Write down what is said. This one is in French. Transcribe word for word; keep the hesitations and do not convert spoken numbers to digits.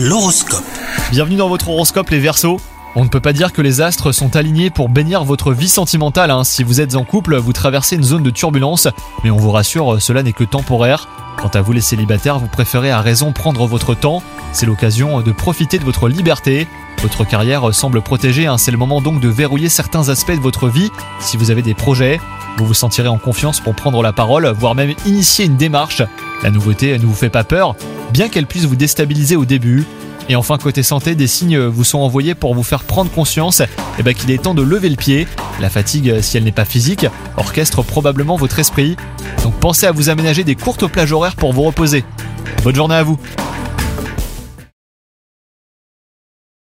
L'horoscope. Bienvenue dans votre horoscope les Verseaux. On ne peut pas dire que les astres sont alignés pour bénir votre vie sentimentale. Hein. Si vous êtes en couple, vous traversez une zone de turbulence, mais on vous rassure, cela n'est que temporaire. Quant à vous les célibataires, vous préférez à raison prendre votre temps. C'est l'occasion de profiter de votre liberté. Votre carrière semble protégée, hein. C'est le moment donc de verrouiller certains aspects de votre vie. Si vous avez des projets, vous vous sentirez en confiance pour prendre la parole, voire même initier une démarche. La nouveauté ne vous fait pas peur, bien qu'elle puisse vous déstabiliser au début. Et enfin, côté santé, des signes vous sont envoyés pour vous faire prendre conscience eh ben, qu'il est temps de lever le pied. La fatigue, si elle n'est pas physique, orchestre probablement votre esprit. Donc pensez à vous aménager des courtes plages horaires pour vous reposer. Bonne journée à vous.